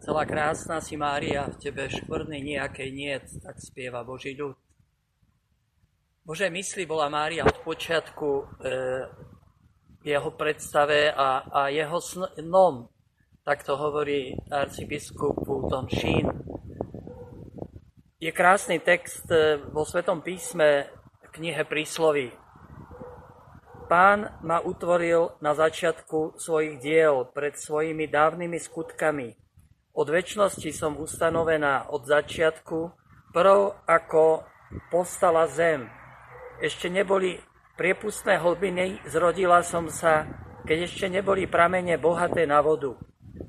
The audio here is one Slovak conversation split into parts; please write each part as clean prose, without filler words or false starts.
Celá krásna si Mária, v tebe škvrny nejakej niet, tak spieva Boží ľud. Božej mysli bola Mária od počiatku jeho predstave a jeho snom. Tak to hovorí arcibiskup Pulton Šín. Je krásny text vo Svätom písme v knihe Prísloví. Pán ma utvoril na začiatku svojich diel, pred svojimi dávnymi skutkami. Od večnosti som ustanovená od začiatku, prv ako povstala zem. Ešte neboli priepustné hlbiny, zrodila som sa, keď ešte neboli pramene bohaté na vodu.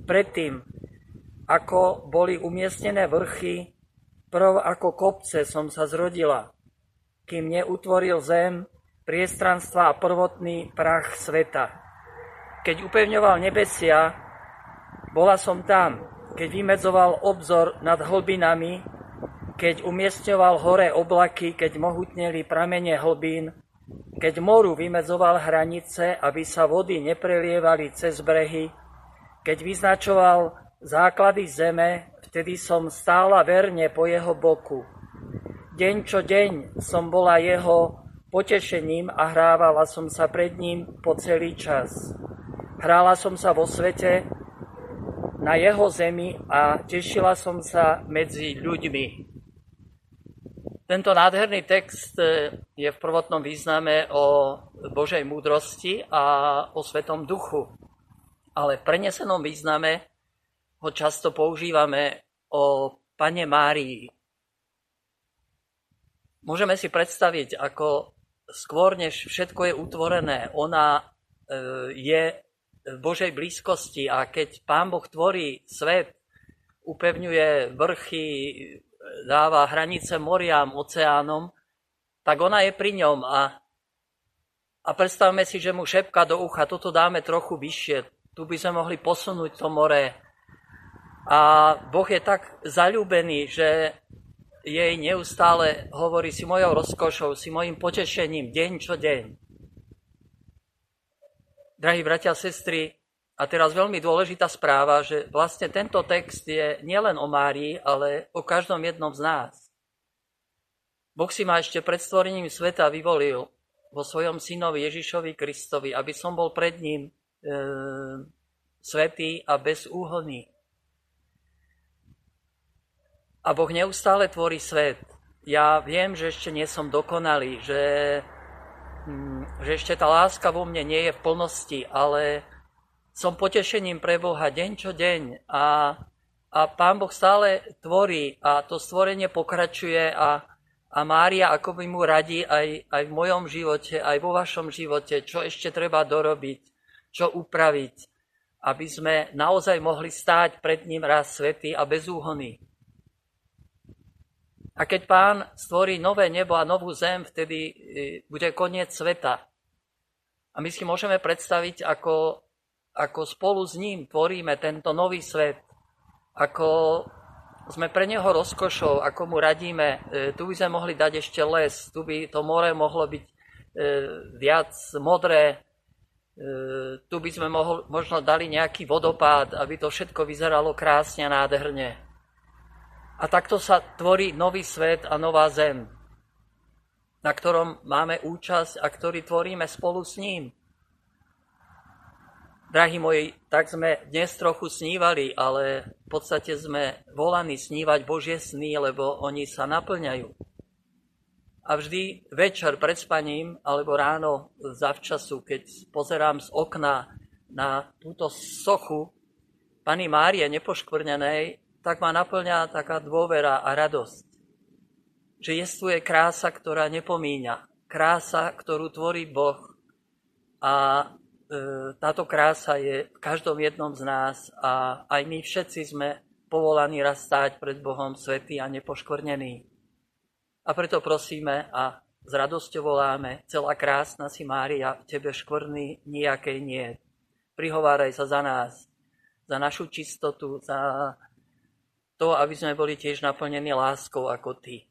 Predtým, ako boli umiestnené vrchy, prv ako kopce som sa zrodila, kým neutvoril zem, priestranstva a prvotný prach sveta. Keď upevňoval nebesia, bola som tam. Keď vymedzoval obzor nad hlbinami, keď umiestňoval hore oblaky, keď mohutneli pramene hlbín, keď moru vymedzoval hranice, aby sa vody neprelievali cez brehy, keď vyznačoval základy zeme, vtedy som stála verne po jeho boku. Deň čo deň som bola jeho potešením a hrávala som sa pred ním po celý čas. Hrála som sa vo svete, na jeho zemi a tešila som sa medzi ľuďmi. Tento nádherný text je v prvotnom význame o Božej múdrosti a o Svätom Duchu. Ale v prenesenom význame ho často používame o Panne Márii. Môžeme si predstaviť, ako skôr, než všetko je utvorené, ona je v Božej blízkosti a keď Pán Boh tvorí svet, upevňuje vrchy, dáva hranice moriam, oceánom, tak ona je pri ňom a predstavme si, že mu šepká do ucha, toto dáme trochu vyššie, tu by sme mohli posunúť to more. A Boh je tak zaľúbený, že jej neustále hovorí, si mojou rozkošou, si mojim potešením, deň čo deň. Drahí bratia a sestry, a teraz veľmi dôležitá správa, že vlastne tento text je nielen o Márii, ale o každom jednom z nás. Boh si ma ešte pred stvorením sveta vyvolil vo svojom synovi Ježišovi Kristovi, aby som bol pred ním svätý a bezúhonný. A Boh neustále tvorí svet. Ja viem, že ešte nie som dokonalý, že ešte tá láska vo mne nie je v plnosti, ale som potešením pre Boha deň čo deň a Pán Boh stále tvorí a to stvorenie pokračuje a Mária ako by mu radí aj v mojom živote, aj vo vašom živote, čo ešte treba dorobiť, čo upraviť, aby sme naozaj mohli stáť pred ním raz svätý a bezúhonný. A keď Pán stvorí nové nebo a novú zem, vtedy bude koniec sveta. A my si môžeme predstaviť, ako spolu s ním tvoríme tento nový svet. Ako sme pre neho rozkošou, ako mu radíme. Tu by sme mohli dať ešte les, tu by to more mohlo byť viac modré. Tu by sme možno dali nejaký vodopád, aby to všetko vyzeralo krásne a nádherne. A takto sa tvorí nový svet a nová zem, na ktorom máme účasť a ktorý tvoríme spolu s ním. Drahí moji, tak sme dnes trochu snívali, ale v podstate sme volaní snívať Božie sny, lebo oni sa naplňajú. A vždy večer pred spaním, alebo ráno zavčasu, keď pozerám z okna na túto sochu Panny Márie nepoškvrnenej, tak ma naplňa taká dôvera a radosť, že jestvuje krása, ktorá nepomíňa, krása, ktorú tvorí Boh a táto krása je v každom jednom z nás a aj my všetci sme povolaní raz stáť pred Bohom svätý a nepoškvrnený. A preto prosíme a s radosťou voláme, celá krásna si Mária, v tebe škvrny nejakej niet. Prihováraj sa za nás, za našu čistotu, za to, aby sme boli tiež naplnení láskou ako ty.